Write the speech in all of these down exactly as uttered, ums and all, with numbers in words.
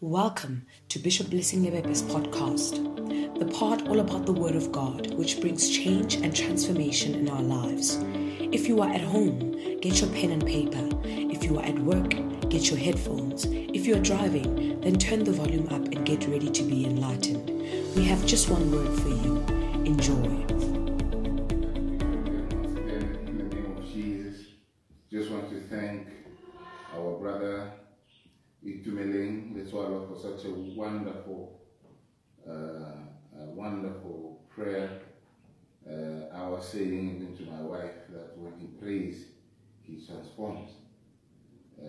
Welcome to Bishop Blessing Lebese's podcast, the part all about the Word of God, which brings change and transformation in our lives. If you are at home, get your pen and paper. If you are at work, get your headphones. If you are driving, then turn the volume up and get ready to be enlightened. We have just one word for you. Enjoy. In the name of Jesus, just want to thank our brother Itumeleng Letwalo for such a wonderful, uh, a wonderful prayer. Uh, I was saying even to my wife that when he prays, he transforms. Uh,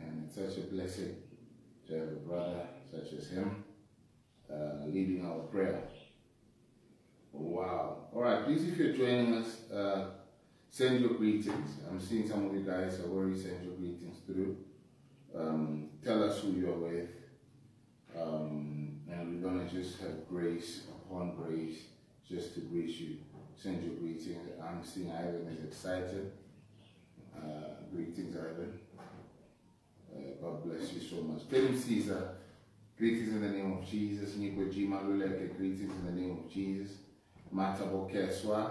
and it's such a blessing to have a brother such as him uh, leading our prayer. Wow. All right, please, if you're joining us, uh, send your greetings. I'm seeing some of you guys have already sent your greetings through. Um, tell us who you're with, um, and we're going to just have grace upon grace just to greet you. Send your greetings. I'm seeing Ivan is excited. Uh, greetings, Ivan. Uh, God bless you so much. Tell him, Caesar, greetings in the name of Jesus. Nico G. Maluleke, greetings in the name of Jesus. Mata Bokeswa,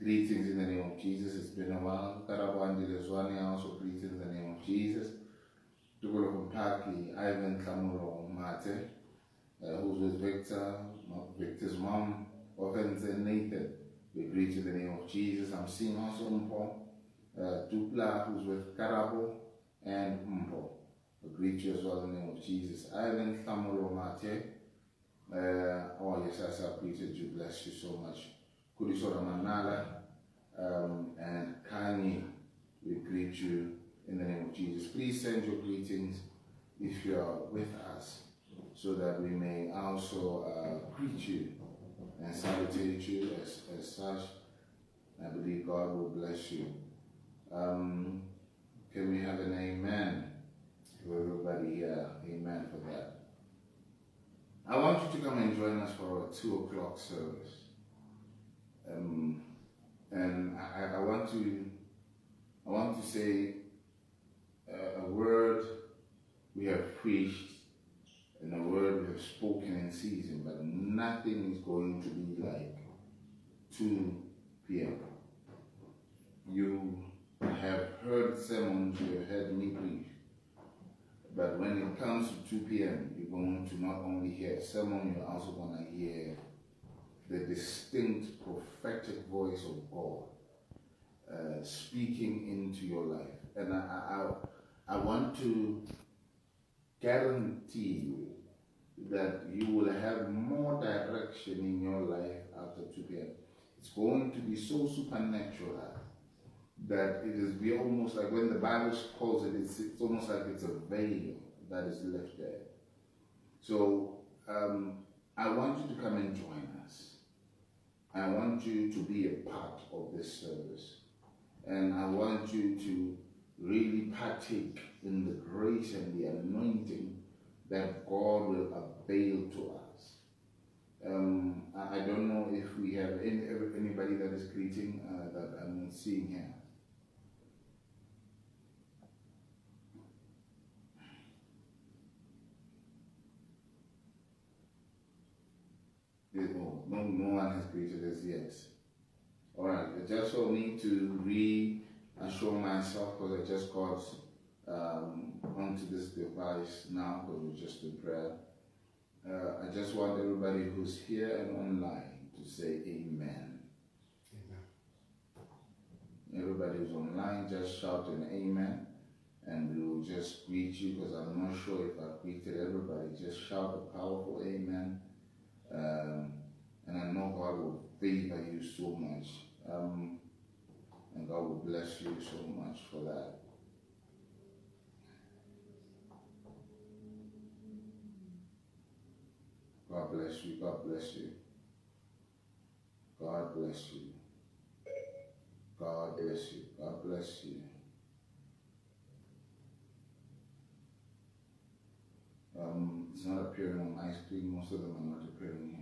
greetings in the name of Jesus. It's been a while. Karabandi Lezwani, also greetings in the name of Jesus. Ivan Kamuro Mate, who's with Victor, Victor's mom, Offense and Nathan, we greet in the name of Jesus. I'm seeing also Mpo, uh, Dupla, who's with Karabo, and Mpo. We greet you as well in the name of Jesus. Ivan Kamuro Mate, uh, oh yes, as I greeted you, bless you so much. Kurisora Manala, um, and Kanye, we greet you in the name of Jesus. Please send your greetings if you are with us, so that we may also uh, greet you and salutate you as, as such. I believe God will bless you. Um, can we have an amen for everybody here? Amen for that. I want you to come and join us for a two o'clock service. Um, and I, I want to, I want to say a word we have preached and a word we have spoken in season, but nothing is going to be like two p.m. You have heard sermons, you have heard me preach, but when it comes to two p.m. you're going to not only hear sermon, you're also going to hear the distinct prophetic voice of God uh, speaking into your life. And I, I, I want to guarantee you that you will have more direction in your life after two p.m. It's going to be so supernatural that it is be almost like when the Bible calls it, it's, it's almost like it's a veil that is left there. So um, I want you to come and join us. I want you to be a part of this service. And I want you to really partake in the grace and the anointing that God will avail to us. Um, I don't know if we have any, anybody that is greeting uh, that I'm seeing here. No, no, no one has greeted us yet. All right, I just for me to read and show myself, because I just got um, onto this device now because we're just in prayer. Uh, I just want everybody who's here and online to say amen. Amen. Everybody who's online, just shout an amen, and we will just greet you, because I'm not sure if I greeted everybody. Just shout a powerful amen, um, and I know God will favor you so much. Um, And God will bless you so much for that. God bless you. God bless you. God bless you. God bless you. God bless you. Um, it's not appearing on my screen. Most of them are not appearing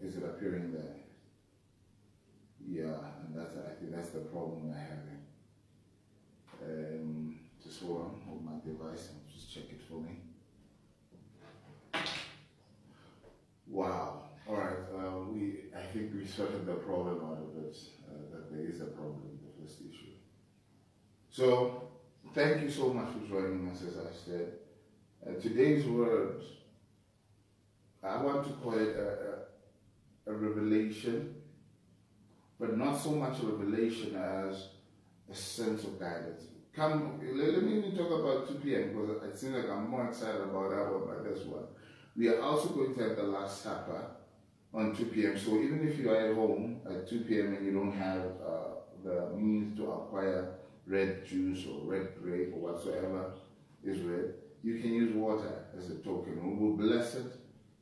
here. Is it appearing there? Yeah, and that's, I think that's the problem I have. Um, just hold on, hold my device. I'm just sorted the problem out of it, uh, that there is a problem, the first issue. So, thank you so much for joining us, as I said. Uh, today's word, I want to call it a, a, a revelation, but not so much a revelation as a sense of guidance. Come, let me talk about two P M because it seems like I'm more excited about that one, but this one. We are also going to have the Last Supper on two P M So even if you are at home at two P M and you don't have uh, the means to acquire red juice or red grape or whatsoever is red, you can use water as a token. We will bless it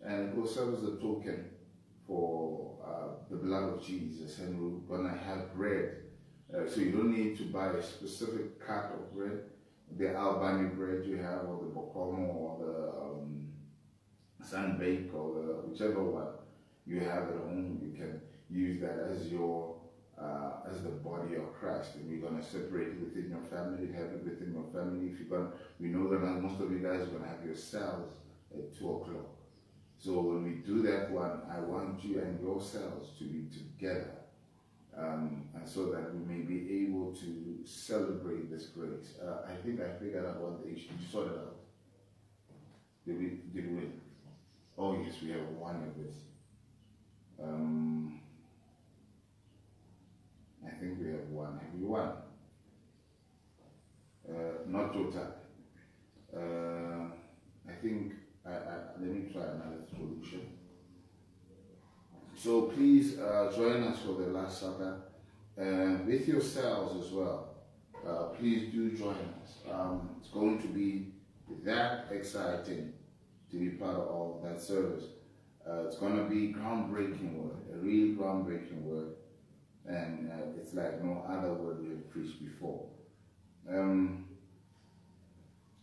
and it will serve as a token for uh, the blood of Jesus, and we're going to have bread. Uh, so you don't need to buy a specific cut of bread, the Albani bread you have, or the Bokomo, or the um, Sunbake, or the, whichever one you have at home. You can use that as your uh, as the body of Christ, and we're going to separate it within your family, have it within your family. If you're going, we know that most of you guys are going to have your cells at two o'clock. So when we do that one, I want you and your cells to be together. Um, and so that we may be able to celebrate this grace. Uh, I think I figured out what the issue sorted out. Did we? Did we? Oh yes, we have one of this. Um, I think we have one. Have you won? Uh, not total. Uh, I think. I, I, let me try another solution. So please uh, join us for the Last Supper, and with yourselves as well. Uh, please do join us. Um, it's going to be that exciting to be part of all that service. Uh, it's going to be groundbreaking word, a real groundbreaking word, and uh, it's like no other word we have preached before. Um,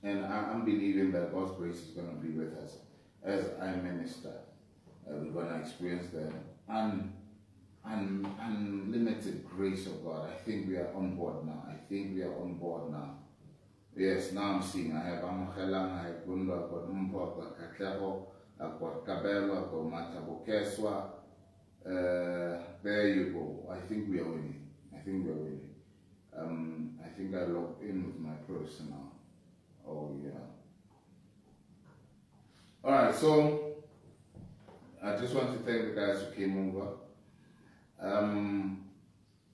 and I, I'm believing that God's grace is going to be with us as I minister. Uh, we're going to experience the un, un, unlimited grace of God. I think we are on board now. I think we are on board now. Yes, now I'm seeing. I have Amakhalang, I have Gundo, I've got Mpo, I've got Katleho, I've got Kabelo, I've got Matabokeswa. Uh, there you go. I think we are winning. I think we are winning. Um, I think I logged in with my personal. Oh, yeah. All right, so I just want to thank the guys who came over. Um,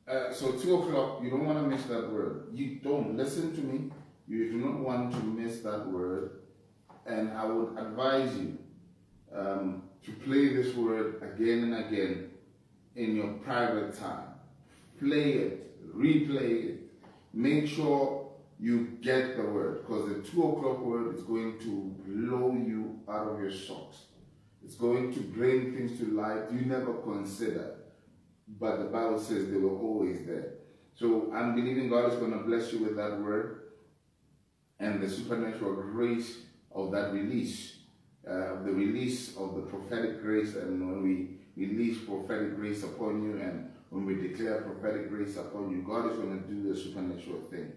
uh, so two o'clock, you don't want to miss that word. You don't. Listen to me. You do not want to miss that word. And I would advise you um, to play this word again and again in your private time. Play it. Replay it. Make sure you get the word, because the two o'clock word is going to blow you out of your socks. It's going to bring things to life you never considered, but the Bible says they were always there. So I'm believing God is going to bless you with that word and the supernatural grace of that release, uh, the release of the prophetic grace. And when we release prophetic grace upon you, and when we declare prophetic grace upon you, God is going to do the supernatural thing.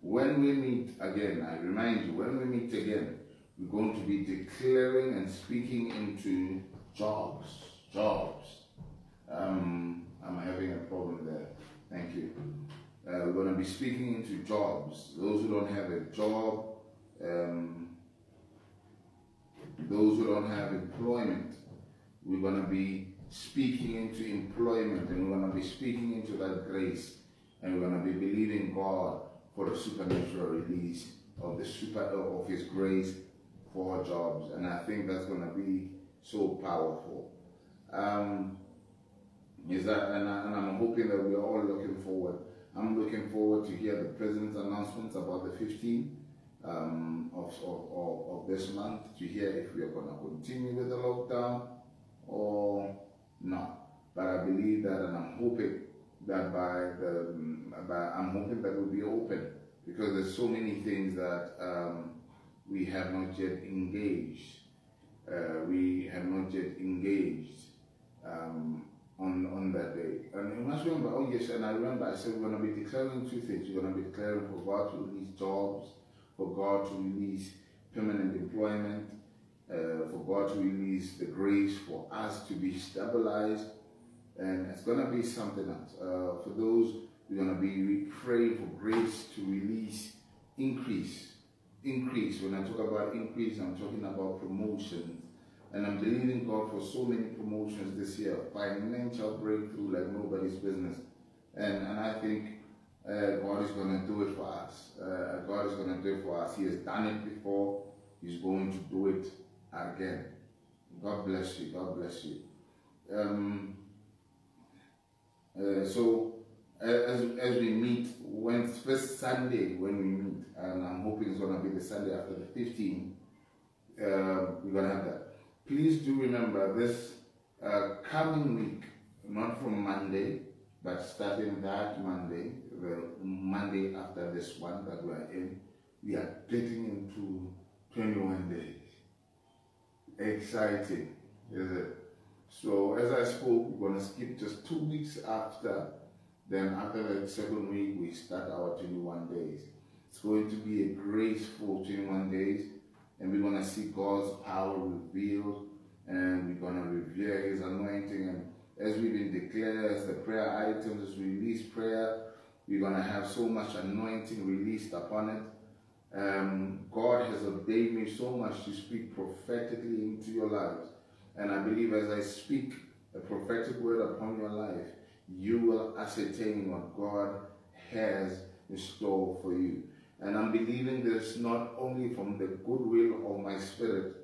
When we meet again, I remind you, when we meet again, we're going to be declaring and speaking into jobs, jobs. Um, I'm having a problem there. Thank you. Uh, we're going to be speaking into jobs. Those who don't have a job, um, those who don't have employment, we're going to be speaking into employment, and we're going to be speaking into that grace, and we're going to be believing God for the supernatural release of the super of His grace for jobs. And I think that's going to be so powerful. Um, is that, and, I, and I'm hoping that we are all looking forward. I'm looking forward to hear the president's announcements about the fifteenth um, of, of, of, of this month, to hear if we are going to continue with the lockdown or not. But I believe that, and I'm hoping that by the, by, I'm hoping that we'll be open, because there's so many things that um, we have not yet engaged. Uh, we have not yet engaged um, on on that day. And you must remember, oh yes, and I remember I said we're going to be declaring two things. We're going to be declaring for God to release jobs, for God to release permanent employment, uh, for God to release the grace for us to be stabilized, and it's going to be something else. Uh, for those, we're going to be praying for grace to release increase. Increase. When I talk about increase, I'm talking about promotion. And I'm believing God for so many promotions this year, financial breakthrough like nobody's business. And, and I think uh, God is going to do it for us. Uh, God is going to do it for us. He has done it before. He's going to do it again. God bless you. God bless you. Um, uh, so, uh, as, as we meet, when first Sunday when we meet, and I'm hoping it's going to be the Sunday after the fifteenth, uh, we're going to have that. Please do remember this uh, coming week, not from Monday, but starting that Monday, the Monday after this one that we are in, we are getting into twenty-one days. Exciting, is it? So as I spoke, we're going to skip just two weeks after. Then after the second week, we start our twenty-one days. It's going to be a graceful twenty-one days. And we're going to see God's power revealed, and we're going to revere His anointing. And as we've been declared, as the prayer items, as we release prayer, we're going to have so much anointing released upon it. Um, God has obeyed me so much to speak prophetically into your lives. And I believe as I speak a prophetic word upon your life, you will ascertain what God has in store for you. And I'm believing this not only from the goodwill of my spirit,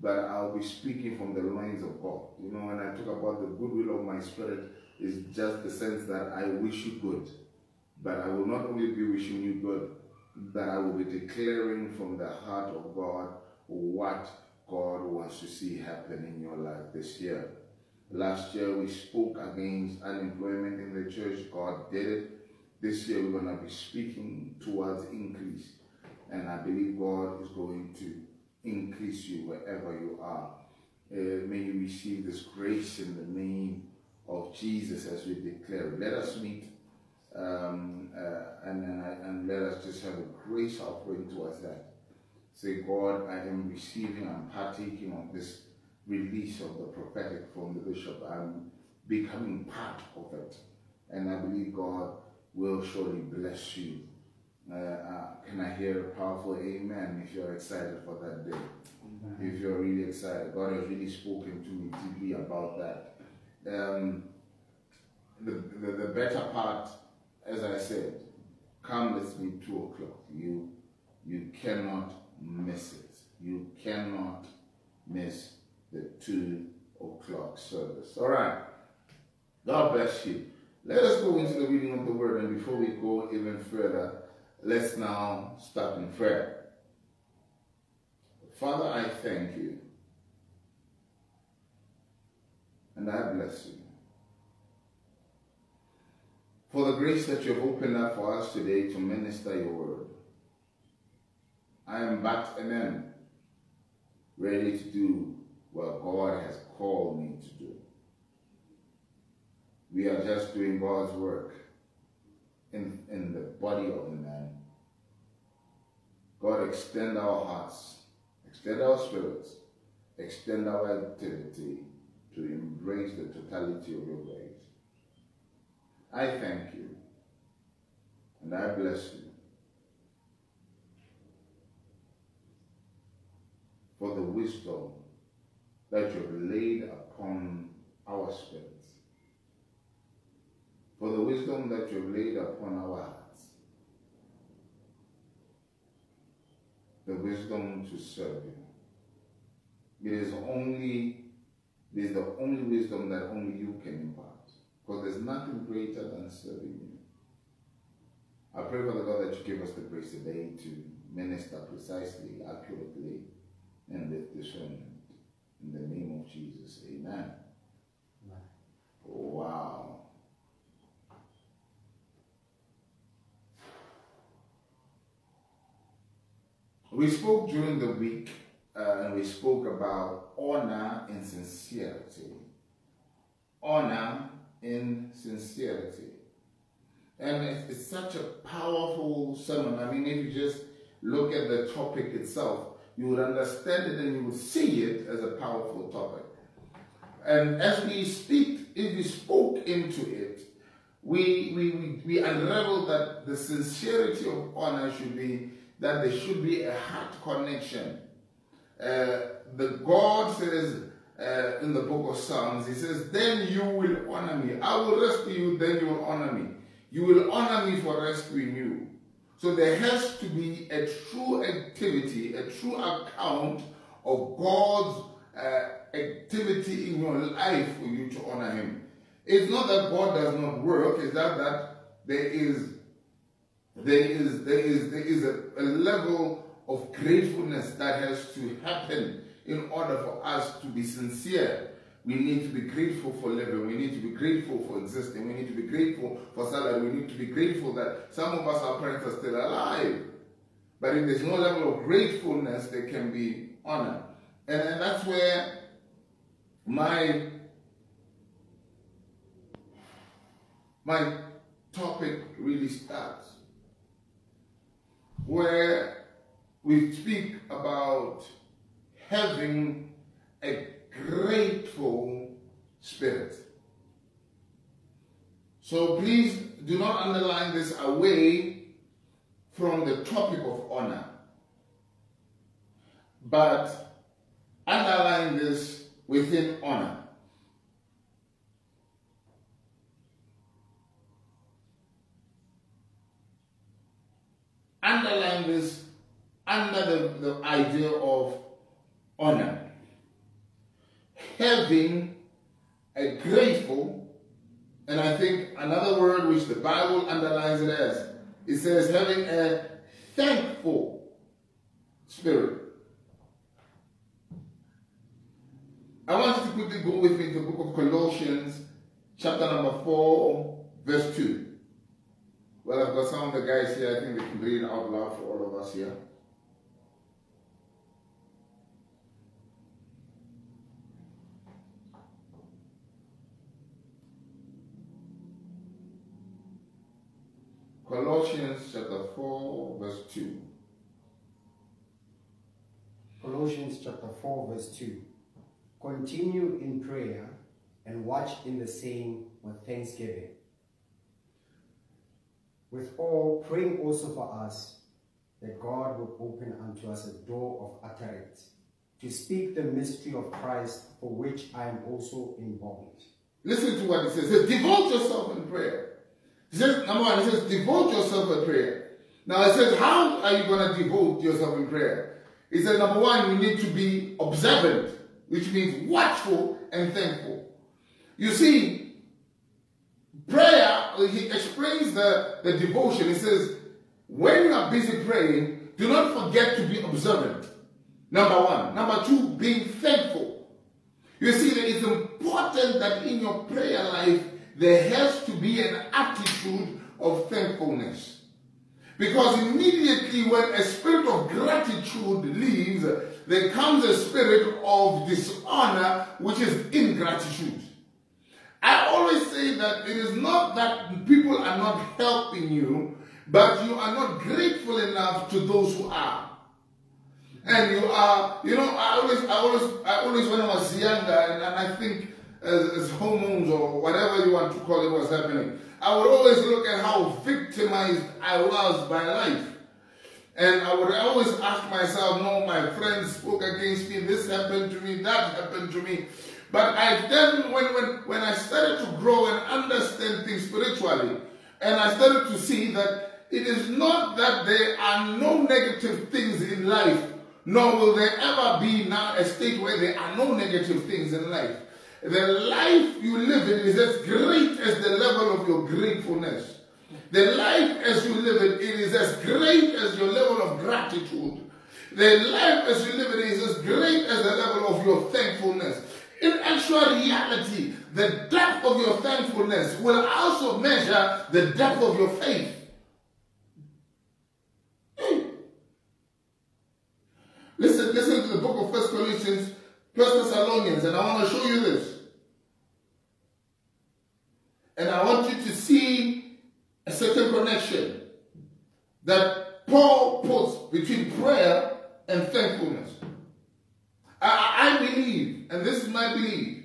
but I'll be speaking from the loins of God. You know, when I talk about the goodwill of my spirit, it's just the sense that I wish you good. But I will not only be wishing you good, but I will be declaring from the heart of God what God wants to see happen in your life this year. Last year, we spoke against unemployment in the church. God did it. This year, we're going to be speaking towards increase. And I believe God is going to increase you wherever you are. Uh, may you receive this grace in the name of Jesus as we declare. Let us meet um, uh, and, and, and let us just have a grace offering towards that. Say, God, I am receiving and partaking of this release of the prophetic from the bishop. I'm becoming part of it. And I believe God will surely bless you. Uh, uh, can I hear a powerful amen if you're excited for that day? Amen. If you're really excited. God has really spoken to me deeply about that. Um, the, the, the better part, as I said, come with me two o'clock. You, you cannot miss it. You cannot miss the two o'clock service. All right. God bless you. Let us go into the reading of the word, and before we go even further, let's now start in prayer. Father, I thank you, and I bless you for the grace that you have opened up for us today to minister your word. I am but a man, ready to do what God has called me to do. We are just doing God's work in, in the body of the man. God, extend our hearts, extend our spirits, extend our activity to embrace the totality of your ways. I thank you, and I bless you for the wisdom that you have laid upon our spirit, for the wisdom that you have laid upon our hearts, the wisdom to serve you. It is only, it is the only wisdom that only you can impart, because there's nothing greater than serving you. I pray, Father God, that you give us the grace today to minister precisely, accurately, and with discernment. In the name of Jesus, amen. Amen. Wow. We spoke during the week, uh, and we spoke about honor and sincerity. Honor and sincerity. And it's, it's such a powerful sermon. I mean, if you just look at the topic itself, you would understand it and you would see it as a powerful topic. And as we speak, if we spoke into it, we, we, we, we unravel that the sincerity of honor should be that there should be a heart connection. Uh, the God says uh, in the book of Psalms, he says, then you will honor me. I will rescue you, then you will honor me. You will honor me for rescuing you. So there has to be a true activity, a true account of God's uh, activity in your life for you to honor him. It's not that God does not work, it's that, that there is there is there is there is a, a level of gratefulness that has to happen in order for us to be sincere. We need to be grateful for living. We need to be grateful for existing. We need to be grateful for salary. We need to be grateful that some of us, our parents are still alive. But if there's no level of gratefulness, there can be honor. And, and that's where my, my topic really starts. Where we speak about having a grateful spirit. So please do not underline this away from the topic of honor, but underline this within honor. Underline this under the, the idea of honor. Having a grateful, and I think another word which the Bible underlines it as, it says having a thankful spirit. I want you to quickly go with me to the book of Colossians, chapter number four, verse two. Well, I've got some of the guys here, I think they can read it out loud for all of us here. Colossians chapter four, verse two. Colossians chapter four, verse two. Continue in prayer and watch in the same with thanksgiving. With all, praying also for us, that God will open unto us a door of utterance, to speak the mystery of Christ, for which I am also in bondage. Listen to what it says. It says, devote yourself in prayer. He says, number one, he says, devote yourself in prayer. Now, it says, how are you going to devote yourself in prayer? He says, number one, you need to be observant, which means watchful and thankful. You see, prayer, he explains the, the devotion. He says, when you are busy praying, do not forget to be observant. Number one. Number two, being thankful. You see, that it's important that in your prayer life, there has to be an attitude of thankfulness. Because immediately when a spirit of gratitude leaves, there comes a spirit of dishonor, which is ingratitude. I always say that it is not that people are not helping you, but you are not grateful enough to those who are. And you are, you know, I always, I always, I always when I was younger, and, and I think, As, as hormones or whatever you want to call it was happening, I would always look at how victimized I was by life. And I would always ask myself, no, my friends spoke against me, this happened to me, that happened to me. But I then, when, when, when I started to grow and understand things spiritually, and I started to see that it is not that there are no negative things in life, nor will there ever be now a state where there are no negative things in life. The life you live in is as great as the level of your gratefulness. The life as you live it, it is as great as your level of gratitude. The life as you live it is as great as the level of your thankfulness. In actual reality, the depth of your thankfulness will also measure the depth of your faith. Listen, listen to the book of First Corinthians, First Thessalonians, and I want to show you this. And I want you to see a certain connection that Paul puts between prayer and thankfulness. I, I believe, and this is my belief,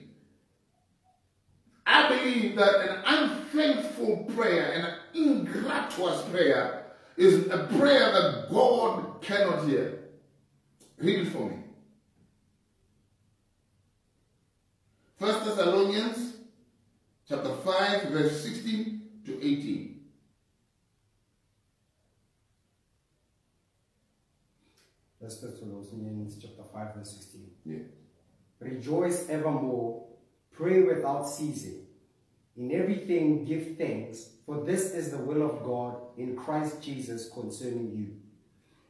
believe that an unthankful prayer, an ingratuitous prayer, is a prayer that God cannot hear. Read it for me. First Thessalonians chapter five, verse sixteen to eighteen. First Thessalonians chapter five, verse sixteen. Yeah. Rejoice evermore, pray without ceasing. In everything give thanks, for this is the will of God in Christ Jesus concerning you.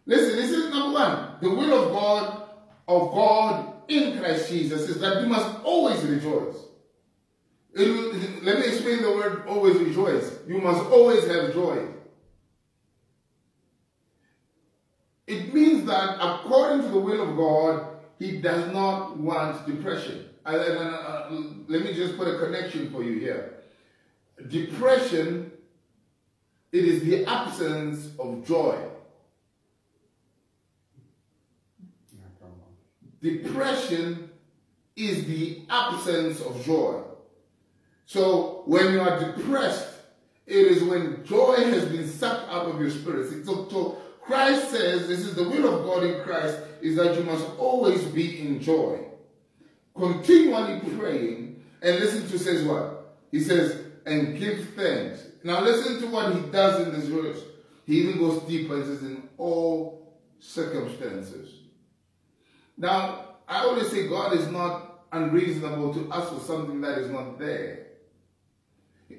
Listen, this is number one. The will of God, of God in Christ Jesus, is that we must always rejoice. It will, let me explain the word always rejoice. You must always have joy. It means that according to the will of God, He does not want depression. I, I, I, let me just put a connection for you here. Depression, it is the absence of joy. Depression is the absence of joy. So when you are depressed, it is when joy has been sucked out of your spirit. So, so Christ says, this is the will of God in Christ, is that you must always be in joy. Continually praying, and listen to says what? He says, and give thanks. Now listen to what he does in this verse. He even goes deeper and says, in all circumstances. Now, I always say God is not unreasonable to ask for something that is not there.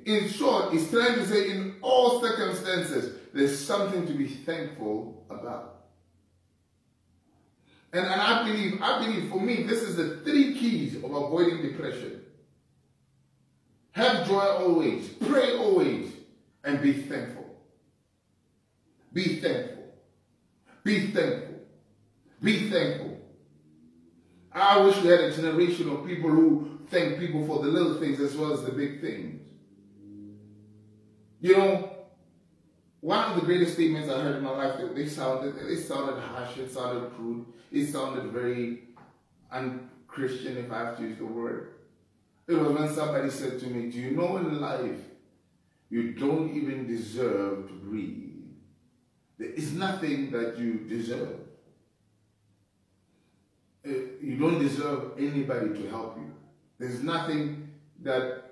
In short, he's trying to say in all circumstances, there's something to be thankful about. And, and I believe, I believe for me, this is the three keys of avoiding depression. Have joy always, pray always, and be thankful. Be thankful. Be thankful. Be thankful. I wish we had a generation of people who thank people for the little things as well as the big things. You know, one of the greatest statements I heard in my life, they sounded, it sounded harsh, it sounded crude, it sounded very un-Christian, if I have to use the word. It was when somebody said to me, do you know in life, you don't even deserve to breathe. There is nothing that you deserve. You don't deserve anybody to help you. There's nothing that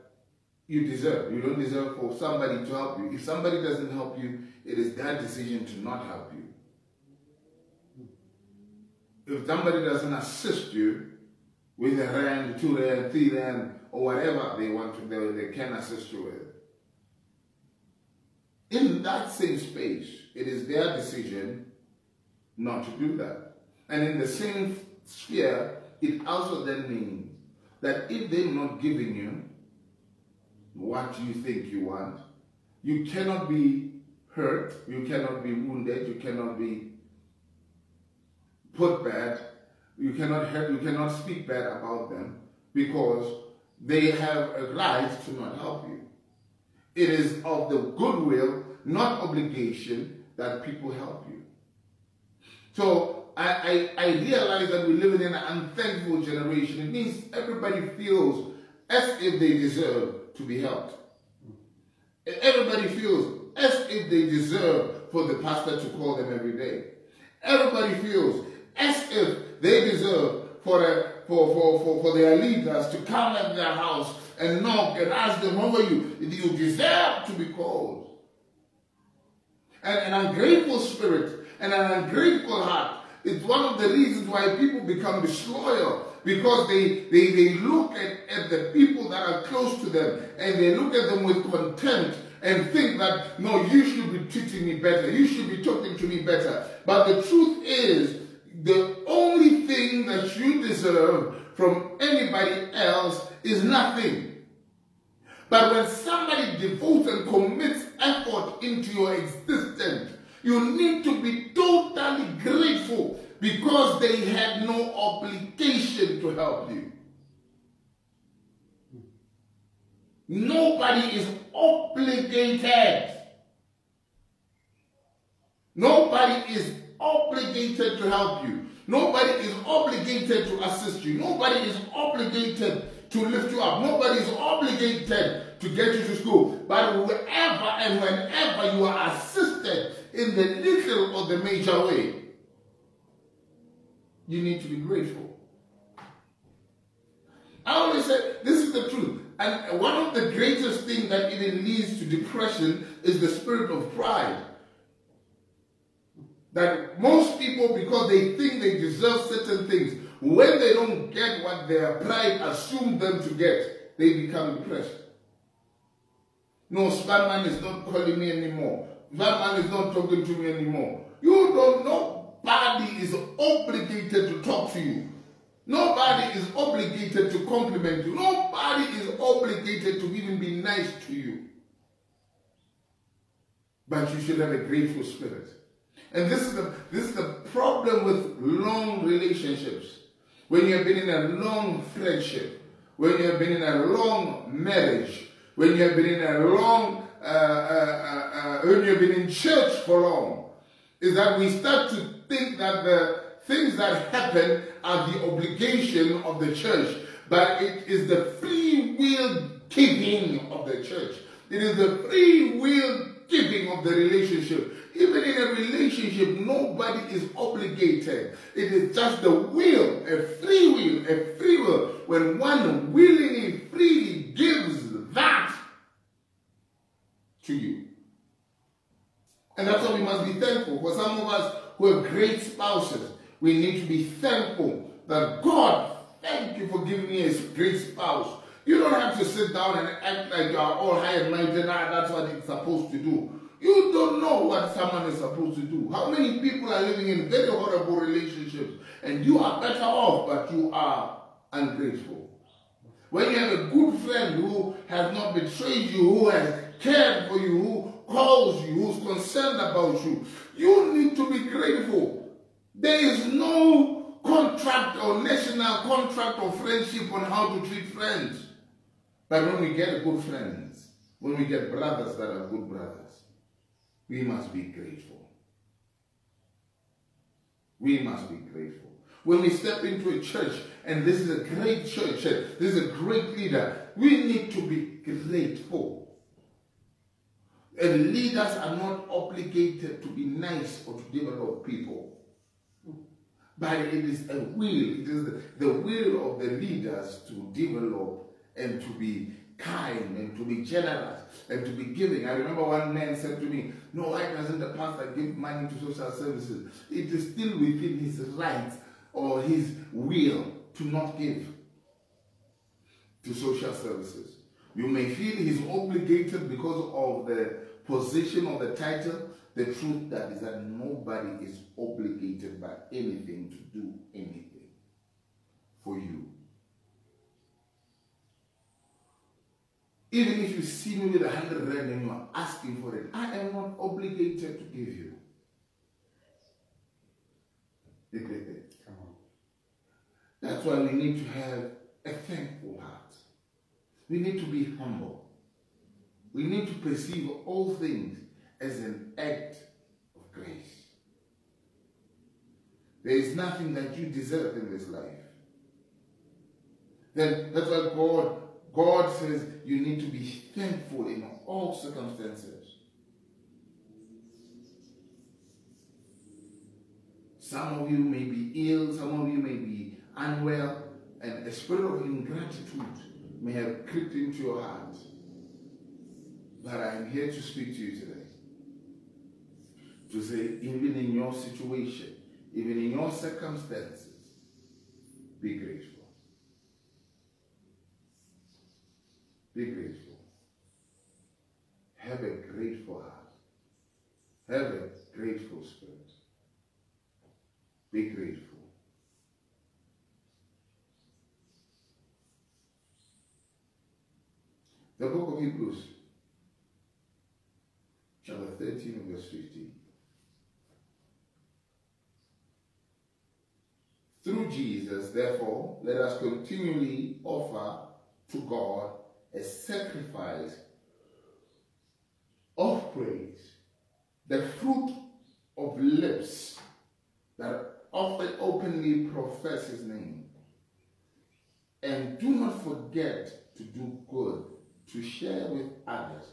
you deserve. You don't deserve for somebody to help you. If somebody doesn't help you, it is their decision to not help you. If somebody doesn't assist you with a rand, two rand, three rand, or whatever they want to do, they can assist you with. In that same space, it is their decision not to do that. And in the same sphere, it also then means that if they're not giving you what you think you want, you cannot be hurt, you cannot be wounded, you cannot be put bad, you cannot hurt, you cannot speak bad about them because they have a right to not help you. It is of the goodwill, not obligation, that people help you. So I, I, I realize that we live in an unthankful generation. It means everybody feels as if they deserve to be helped. Everybody feels as if they deserve for the pastor to call them every day. Everybody feels as if they deserve for, a, for, for, for, for their leaders to come at their house and knock and ask them, who are you? You deserve to be called. And an ungrateful spirit and an ungrateful heart, it's one of the reasons why people become disloyal, because they, they, they look at, at the people that are close to them and they look at them with contempt and think that, no, you should be treating me better. You should be talking to me better. But the truth is, the only thing that you deserve from anybody else is nothing. But when somebody devotes and commits effort into your existence, you need to be totally grateful because they had no obligation to help you. Nobody is obligated. Nobody is obligated to help you. Nobody is obligated to assist you. Nobody is obligated to lift you up. Nobody is obligated to get you to school. But wherever and whenever you are assisted in the little or the major way, you need to be grateful. I always say, this is the truth. And one of the greatest things that it leads to depression is the spirit of pride. That most people, because they think they deserve certain things, when they don't get what their pride assumed them to get, they become depressed. No, Spanman is not calling me anymore. Spanman is not talking to me anymore. You don't know. Nobody is obligated to talk to you. Nobody is obligated to compliment you. Nobody is obligated to even be nice to you. But you should have a grateful spirit. And this is the, this is the problem with long relationships. When you have been in a long friendship, when you have been in a long marriage, when you have been in a long, uh, uh, uh, uh, when you have been in church for long, is that we start to think that the things that happen are the obligation of the church, but it is the free will giving of the church. It is the free will giving of the relationship. Even in a relationship, nobody is obligated. It is just the will, a free will, a free will. When one willingly, freely gives that to you. And that's why we must be thankful. For some of us who are great spouses, we need to be thankful that God, thank you for giving me a great spouse. You don't have to sit down and act like you are all high and mighty. Nah, that's what it's supposed to do. You don't know what someone is supposed to do. How many people are living in very horrible relationships and you are better off, but you are ungrateful. When you have a good friend who has not betrayed you, who has cared for you, who calls you, who's concerned about you, you need to be grateful. There is no contract or national contract or friendship on how to treat friends. But when we get good friends, when we get brothers that are good brothers, we must be grateful. We must be grateful. When we step into a church, and this is a great church, this is a great leader, we need to be grateful. And leaders are not obligated to be nice or to develop people. But it is a will, it is the will of the leaders to develop and to be kind and to be generous and to be giving. I remember one man said to me, no, why doesn't the pastor give money to social services? It is still within his rights or his will to not give to social services. You may feel he's obligated because of the position or the title. The truth that is that nobody is obligated by anything to do anything for you. Even if you see me with a hundred rand and you are asking for it, I am not obligated to give you. Come on. That's why we need to have a thankful heart. We need to be humble. We need to perceive all things as an act of grace. There is nothing that you deserve in this life. Then that's why God God says you need to be thankful in all circumstances. Some of you may be ill, some of you may be unwell, and a spirit of ingratitude may have crept into your heart. But I am here to speak to you today. To say, even in your situation, even in your circumstances, be grateful. Be grateful. Have a grateful heart. Have a grateful spirit. Be grateful. The book of Hebrews, chapter thirteen, verse fifteen. Through Jesus, therefore, let us continually offer to God a sacrifice of praise, the fruit of lips that often openly profess his name. And do not forget to do good to share with others,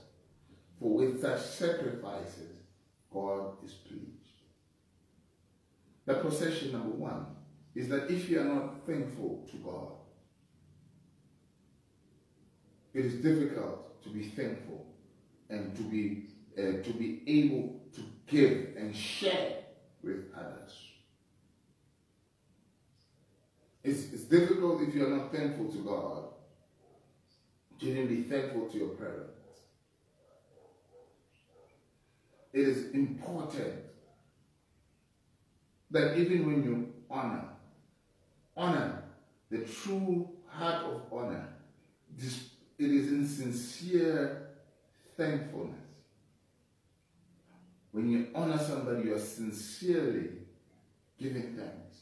for with such sacrifices God is pleased. The procession number one is that if you are not thankful to God, it is difficult to be thankful and to be uh, to be able to give and share with others. It's, it's difficult if you are not thankful to God. You need to be thankful to your parents. It is important that even when you honor, honor the true heart of honor, this, it is in sincere thankfulness. When you honor somebody, you are sincerely giving thanks.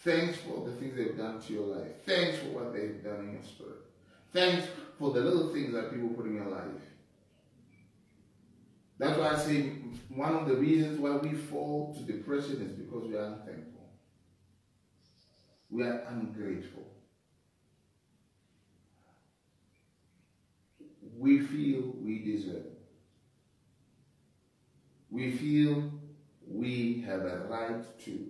Thanks for the things they've done to your life. Thanks for what they've done in your spirit. Thanks for the little things that people put in your life. That's why I say one of the reasons why we fall to depression is because we are unthankful. We are ungrateful. We feel we deserve it. We feel we have a right to.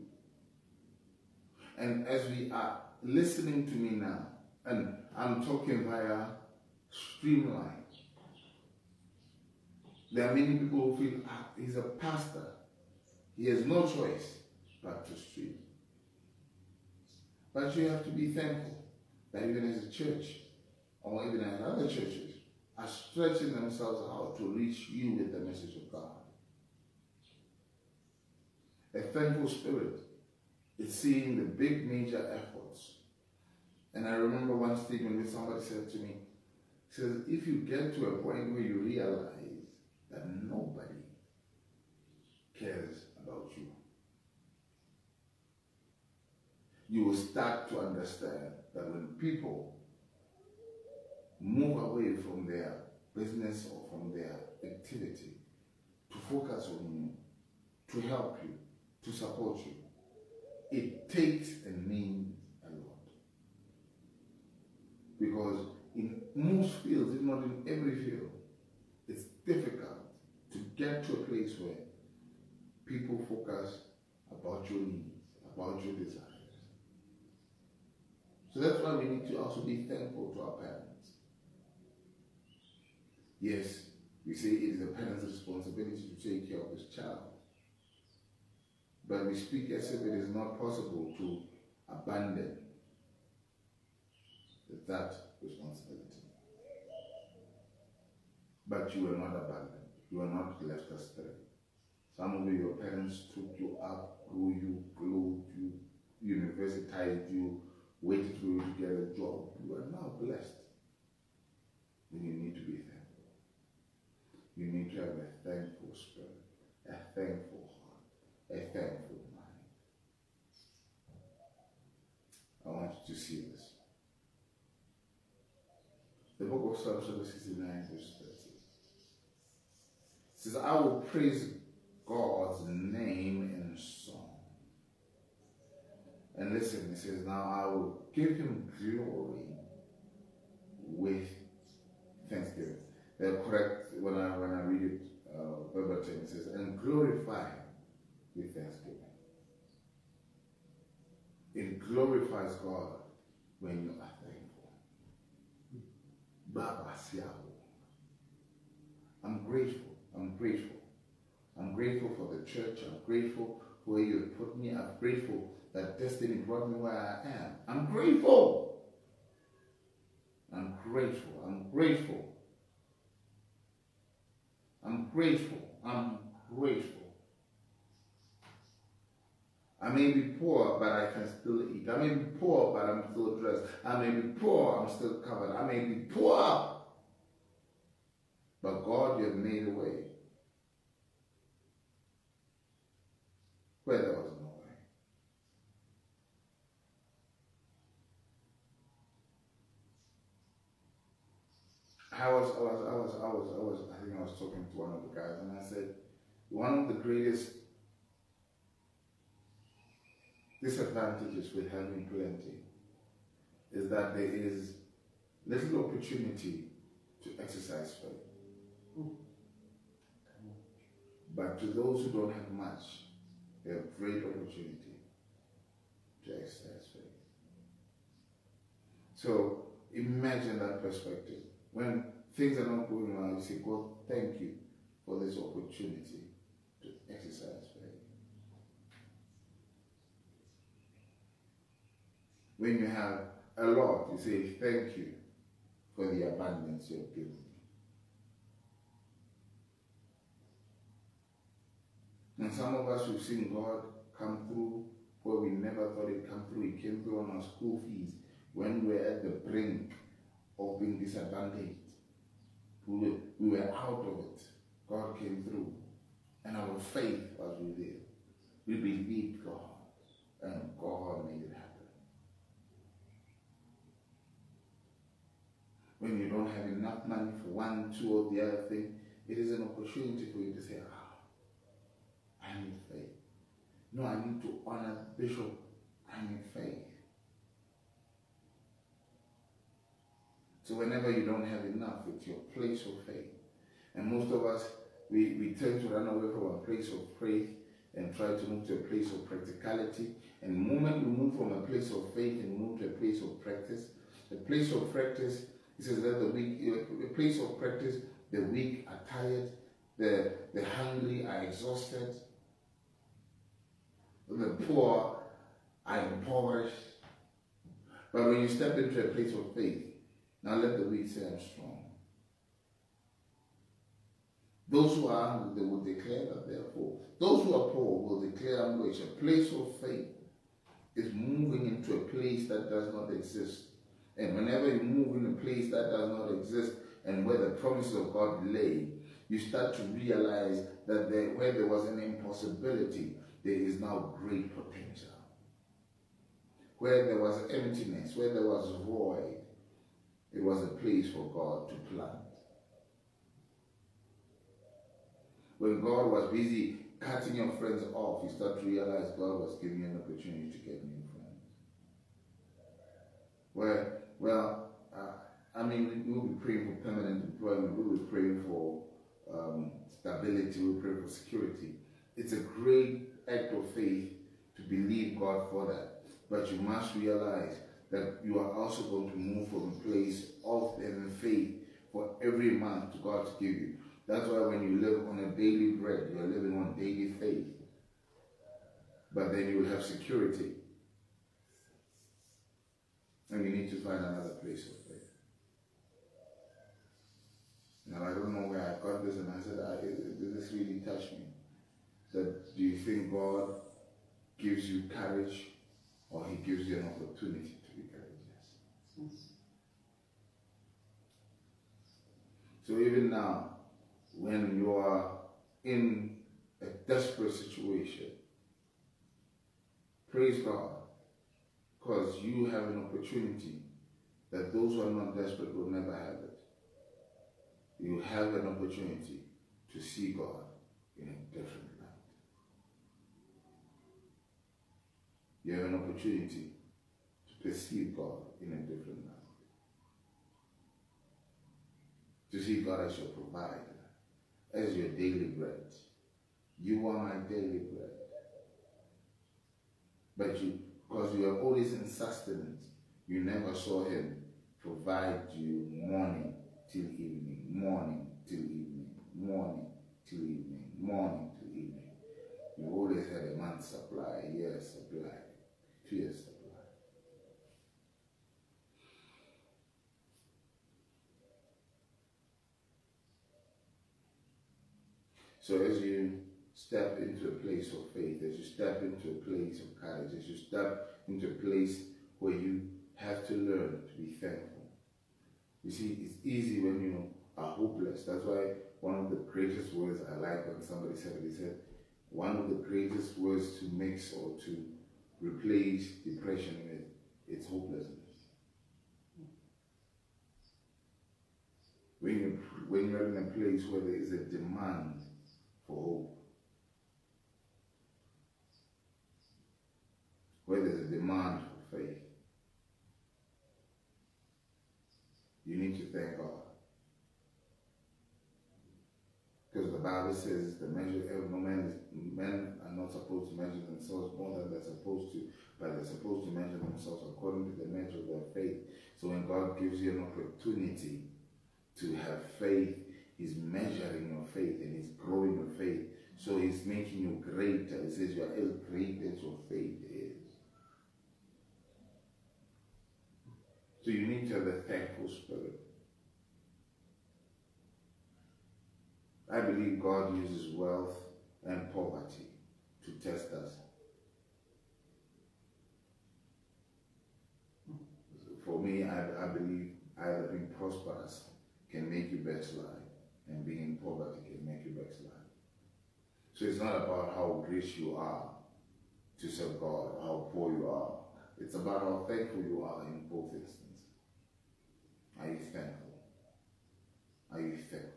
And as we are listening to me now, and I'm talking via streamline, there are many people who feel, ah, he's a pastor. He has no choice but to stream. But you have to be thankful that even as a church, or even as other churches, are stretching themselves out to reach you with the message of God. A thankful spirit is seeing the big major efforts. And I remember one statement which somebody said to me, it says, if you get to a point where you realize that nobody cares about you, you will start to understand that when people move away from their business or from their activity to focus on you, to help you, to support you, it takes and means a lot. Because in most fields, if not in every field, it's difficult to get to a place where people focus about your needs, about your desires. So that's why we need to also be thankful to our parents. Yes, we say it is a parent's responsibility to take care of his child, but we speak as if it is not possible to abandon that responsibility. But you were not abandoned. You were not left astray. Some of your parents took you up, grew you, clothed you, universitized you, waited for you to get a job. You are now blessed. Then you need to be thankful. You need to have a thankful spirit, a thankful heart, a thankful mind. I want you to see this. The book of Psalm sixty-nine, verse thirty. It says, I will praise God's name in song. And listen, it says, now I will give him glory with thanksgiving. They're correct when I when I read it uh, verbatim. It says, and glorify him with thanksgiving. It glorifies God when you are thankful. Baba Siahu. I'm grateful. I'm grateful. I'm grateful for the church. I'm grateful for where you put me. I'm grateful that destiny brought me where I am. I'm grateful. I'm grateful. I'm grateful. I'm grateful. I'm grateful. I may be poor, but I can still eat. I may be poor, but I'm still dressed. I may be poor, I'm still covered. I may be poor, but God, you have made a way where there was no way. I was, I was, I was, I was, I was, I think I was talking to one of the guys, and I said, one of the greatest disadvantages with having plenty is that there is little opportunity to exercise faith. Mm. But to those who don't have much, they have great opportunity to exercise faith. So imagine that perspective. When things are not going well, you say, God, thank you for this opportunity to exercise faith. When you have a lot, you say, thank you for the abundance you have given me. And some of us, we've seen God come through where we never thought it come through. He came through on our school fees when we were at the brink of being disadvantaged. We were, we were out of it. God came through. And our faith was with it. We believed God. And God made it happen. When you don't have enough money for one, two, or the other thing, it is an opportunity for you to say, ah, oh, I need faith. No, I need to honor the bishop. I need faith. So whenever you don't have enough, it's your place of faith. And most of us, we, we tend to run away from a place of faith and try to move to a place of practicality. And the moment you move from a place of faith and move to a place of practice, the place of practice, it says that the weak, the place of practice, the weak are tired, the, the hungry are exhausted, the poor are impoverished. But when you step into a place of faith, now let the weak say, I'm strong. Those who are hungry, they will declare that they are poor. Those who are poor will declare I'm rich. A place of faith is moving into a place that does not exist. And whenever you move in a place that does not exist and where the promises of God lay, you start to realize that there, where there was an impossibility, there is now great potential. Where there was emptiness, where there was void, it was a place for God to plant. When God was busy cutting your friends off, you start to realize God was giving you an opportunity to get new friends. Where Well, uh, I mean, we will be praying for permanent employment, we will be praying for um, stability, we will pray for security. It's a great act of faith to believe God for that. But you must realize that you are also going to move from a place of faith for every month to God to give you. That's why when you live on a daily bread, you are living on daily faith. But then you will have security. And you need to find another place of faith. Now, I don't know where I got this, and I said, I, did this really touch me? That do you think God gives you courage, or He gives you an opportunity to be courageous? Yes. So even now, when you are in a desperate situation, praise God. Because you have an opportunity that those who are not desperate will never have it. You have an opportunity to see God in a different light. You have an opportunity to perceive God in a different light. To see God as your provider, as your daily bread. You are my daily bread. But you Because you are always in sustenance, you never saw Him provide you morning till evening, morning till evening, morning till evening, morning till evening. You always had a month's supply, a year's supply, two years' supply. So as you step into a place of faith, as you step into a place of courage, as you step into a place where you have to learn to be thankful. You see, it's easy when you are hopeless. That's why one of the greatest words I like when somebody said it, he said, one of the greatest words to mix or to replace depression with, it's hopelessness. When you, when you're in a place where there is a demand for hope, where there's a demand for faith, you need to thank God Bible says the measure of men, men are not supposed to measure themselves more than they're supposed to, but they're supposed to measure themselves according to the measure of their faith. So when God gives you an opportunity to have faith, He's measuring your faith and He's growing your faith. So He's making you greater. He says you are as great as your faith is. So you need to have a thankful spirit. I believe God uses wealth and poverty to test us. For me, I, I believe either being prosperous can make you backslide, and being in poverty can make you backslide. So it's not about how rich you are to serve God, or how poor you are. It's about how thankful you are in both instances. Are you thankful? Are you thankful?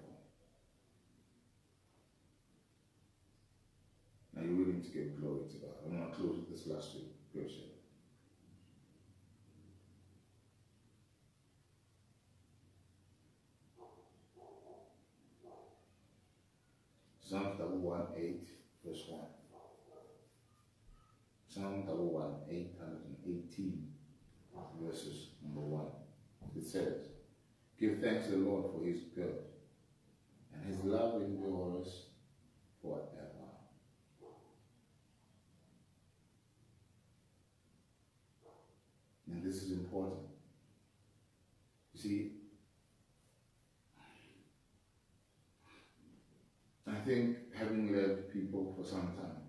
Are you willing to give glory to God? I'm going to close with this last question. Psalm one eighteen, verse one. Psalm one eighteen, verses number one. It says, "Give thanks to the Lord for His good, and His love endures forever." And this is important. You see, I think having led people for some time,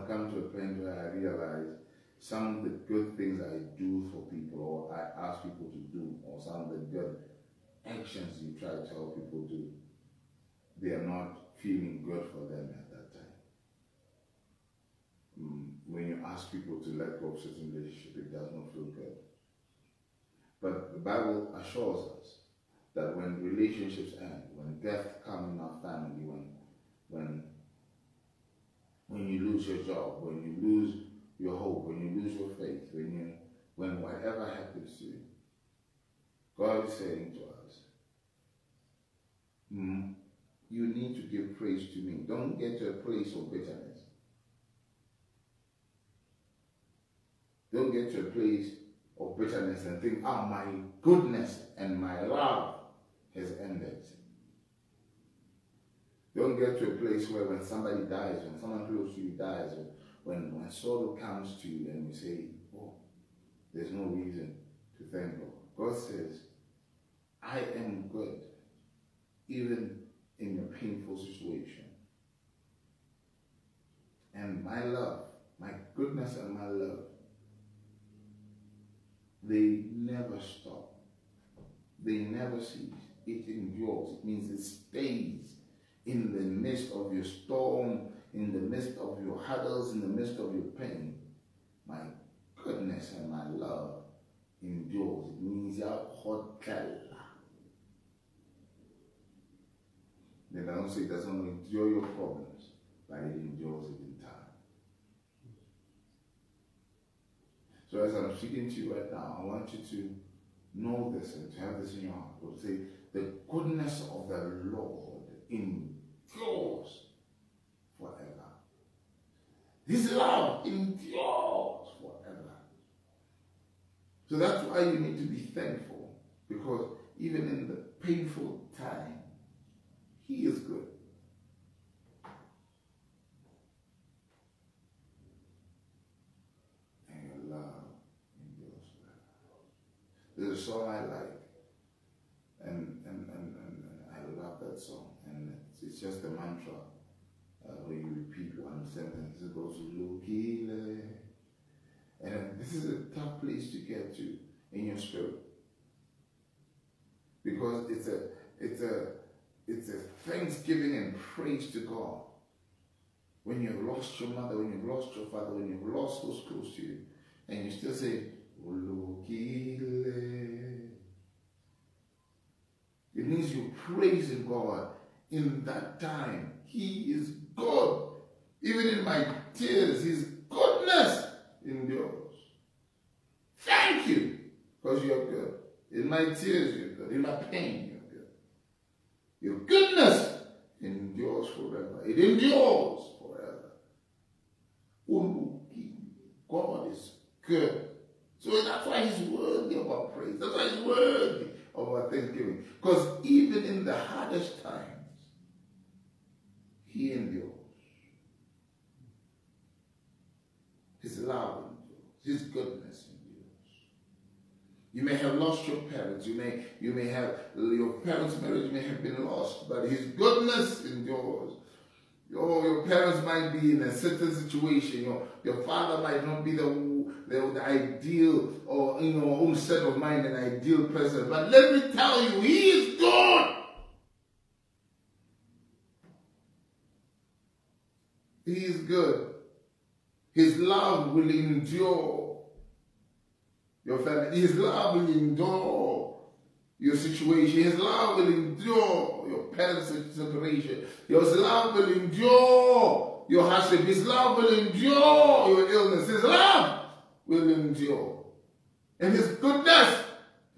I've come to a point where I realize some of the good things I do for people, or I ask people to do, or some of the good actions you try to help people do, they are not feeling good for them at that time. When you ask people to let go of certain relationship, it does not feel good. But the Bible assures us that when relationships end, when death comes in our family, when, when, when you lose your job, when you lose your hope, when you lose your faith, when, you, when whatever happens to you, God is saying to us, mm, you need to give praise to me. Don't get to a place of bitterness. Don't get to a place of bitterness and think, ah, my goodness and my love has ended. Don't get to a place where when somebody dies, when someone close to you dies, or when, when sorrow comes to you and you say, oh, there's no reason to thank God. God says, I am good, even in your painful situation. And my love, my goodness and my love, they never stop. They never cease. It endures. It means it stays in the midst of your storm, in the midst of your hurdles, in the midst of your pain. My goodness and my love endures. It means then I don't say it doesn't endure your problems, but it endures it in time. So as I'm speaking to you right now, I want you to know this and to have this in your heart. We'll say, the goodness of the Lord endures forever. His love endures forever. So that's why you need to be thankful, because even in the painful time, He is good. There's a song I like, and, and, and, and I love that song, and it's, it's just a mantra uh, where you repeat one sentence. It goes, Lukile. And this is a tough place to get to in your spirit, because it's a, it's a, it's a thanksgiving and praise to God. When you've lost your mother, when you've lost your father, when you've lost those close to you, and you still say, it means you're praising God in that time. He is good. Even in my tears, His goodness endures. Thank you, because you are good. In my tears, you're good. In my pain, you're good. Your goodness endures forever. It endures forever. God is good. So that's why he's worthy of our praise. That's why he's worthy of our thanksgiving. Because even in the hardest times, he endures. His love endures. His goodness endures. You may have lost your parents. You may, you may have, your parents' marriage may have been lost, but his goodness endures. Your, your parents might be in a certain situation. Your, your father might not be the, the, the ideal or in your own set of mind, an ideal person. But let me tell you, he is good. He is good. His love will endure your family. His love will endure your situation. His love will endure your parents' separation. His love will endure your hardship. His love will endure your illness. His love will endure. And his goodness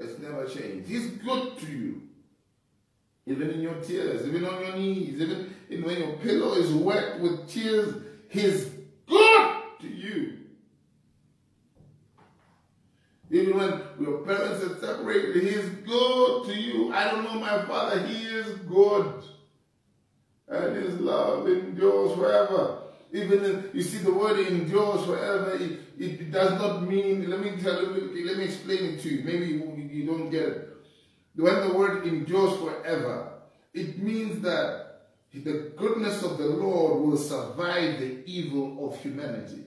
has never changed. He's good to you. Even in your tears, even on your knees, even when your pillow is wet with tears, he's good to you. Even when your parents are separated, he is good to you. I don't know my father, he is good. And his love endures forever. Even if you see the word endures forever, it, it does not mean, let me tell you, let me explain it to you. Maybe you, you don't get it. When the word endures forever, it means that the goodness of the Lord will survive the evil of humanity.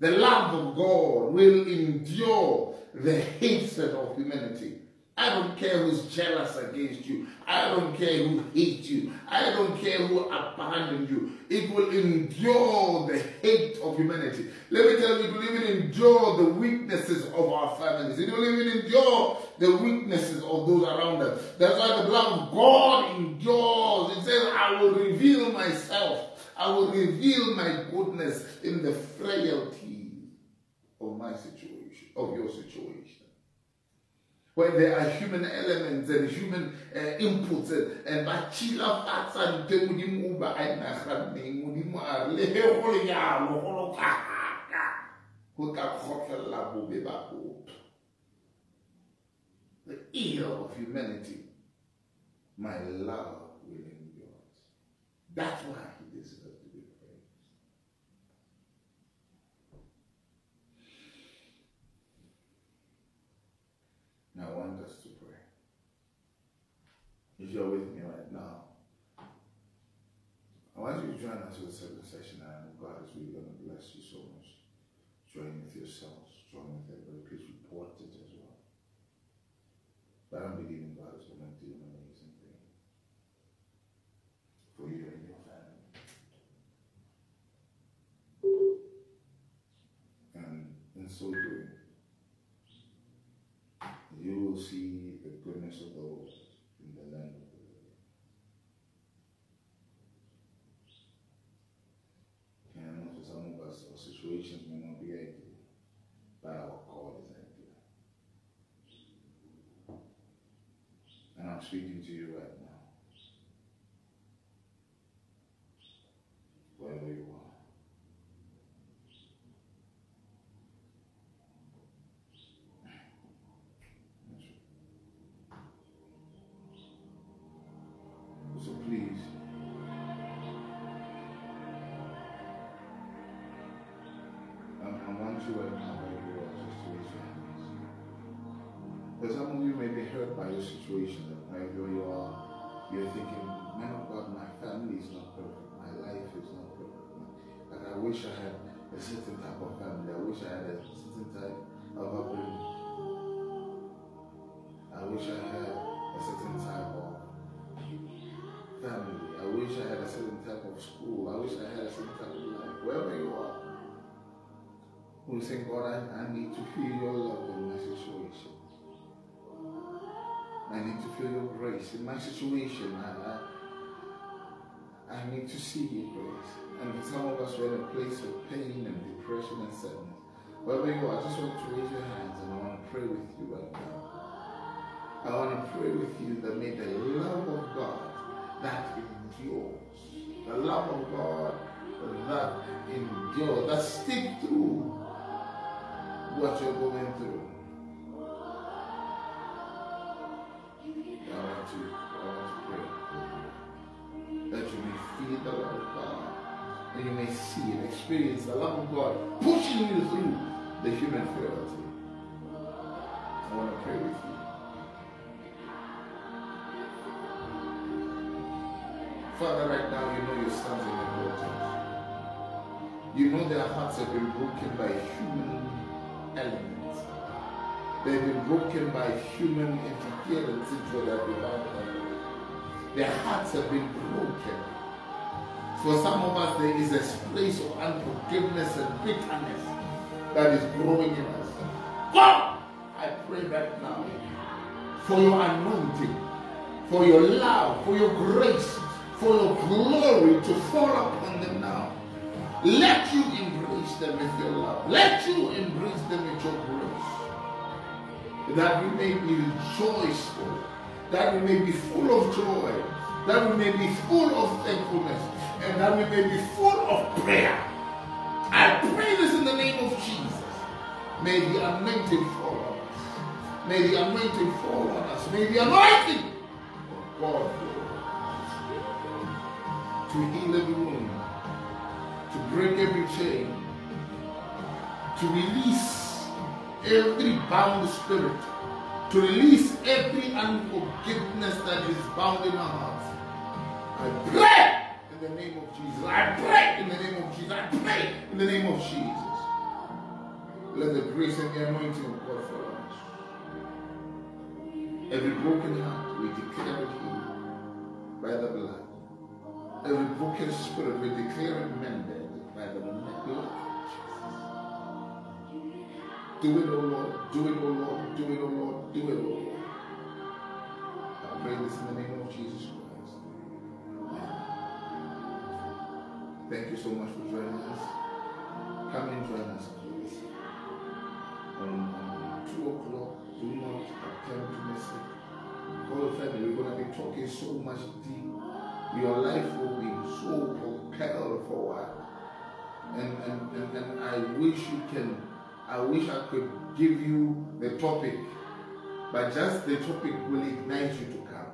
The love of God will endure the hatred of humanity. I don't care who's jealous against you. I don't care who hates you. I don't care who abandoned you. It will endure the hate of humanity. Let me tell you, it will even endure the weaknesses of our families. It will even endure the weaknesses of those around us. That's why the blood of God endures. It says, I will reveal myself. I will reveal my goodness in the frailty of my situation, of your situation. Where there are human elements and human uh, inputs and bachila facts and temudimu ba ainakhameng mudimu arle holo yalo holo ka ka ka khotlala bobe ba go. The evil of humanity, my love will endure. That's why he deserves to be praised. Now I want us to pray. If you're with me right now, I want you to join us with a certain session. I know God is really going to bless you so much. Join with yourselves, join with everybody. Please report it as well. But I don't believe in God is going to do an amazing thing for you and your family. And in so doing, you will see the goodness of the Lord in the land of the living. And I know for some of us, our situations may not be ideal, but our God is ideal. And I'm speaking to you right now. Wherever you are. So please, um, I want you right now where you are just to raise your hands. Because some of you may be hurt by your situation, that wherever you are, you're thinking, man of God, my family is not perfect, my life is not perfect. Like I wish I had a certain type of family, I wish I had a certain type of upbringing. I wish I had a certain type of family. I wish I had a certain type of school. I wish I had a certain type of life. Wherever you are, who say, God, I, I need to feel your love in my situation. I need to feel your grace in my situation. I, I, I need to see your grace. And some of us are in a place of pain and depression and sadness. Wherever you are, I just want to raise your hands and I want to pray with you right now. I want to pray with you that may the love of God that endures. The love of God that endures, that stick through what you're going through. I want you, I want to pray that you may feel the love of God, and you may see and experience the love of God pushing you through the human frailty. I want to pray with you. Father, right now you know your sons and your daughters. You know their hearts have been broken by human elements. They've been broken by human interference into their divine element. Their hearts have been broken. For some of us, there is a place of unforgiveness and bitterness that is growing in us. God, I pray right now for your anointing, for your love, for your grace, for your glory to fall upon them now. Let you embrace them with your love. Let you embrace them with your grace. That we may be joyful. That we may be full of joy. That we may be full of thankfulness. And that we may be full of prayer. I pray this in the name of Jesus. May the anointing fall on us. May the anointing fall on us. May the anointing of God to heal every wound, to break every chain, to release every bound spirit, to release every unforgiveness that is bound in our hearts. I pray in the name of Jesus. I pray in the name of Jesus. I pray in the name of Jesus. Let the grace and the anointing of God fall on us. Every broken heart, we declare it healed by the blood. Every broken spirit, we declare it mended by the blood of Jesus. Do it, O Lord, do it, O Lord, do it, O Lord, do it, O Lord. I pray this in the name of Jesus Christ. Amen. Thank you so much for joining us. Come and join us, please. On two o'clock, do not attempt to miss it. All the family, we're going to be talking so much deep. Your life will be so propelled for a while. And, and, and, and I wish you can, I wish I could give you the topic, but just the topic will ignite you to come.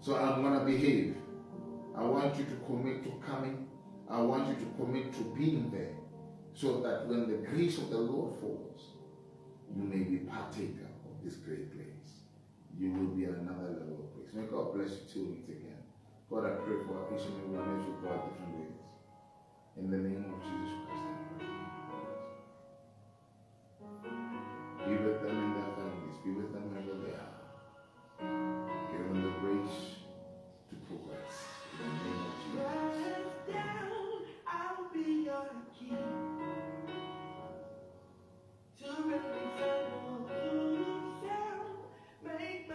So I'm going to behave. I want you to commit to coming. I want you to commit to being there so that when the grace of the Lord falls, you may be partaker of this great grace. You will be at another level of grace. May God bless you till we meet again. God, I pray for our each and every one of you, God, different ways. In the name of Jesus Christ. Be with them in their families. Be with them wherever they are. Give them the grace to progress. In the name of Jesus. Rise down, I'll be your king.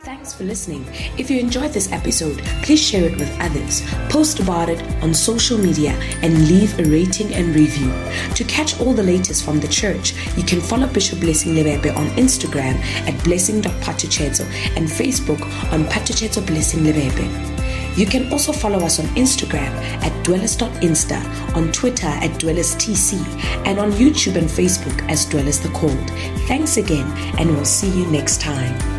Thanks for listening. If you enjoyed this episode, please share it with others, post about it on social media, and leave a rating and review. To catch all the latest from the church, you can follow Bishop Blessing Lebese on Instagram at blessing dot patuchezo and Facebook on Patuchezo Blessing Lebese. You can also follow us on Instagram at dwellers dot insta, on Twitter at dwellers dot t c, and on YouTube and Facebook as Dwellers the Called. Thanks again, and we'll see you next time.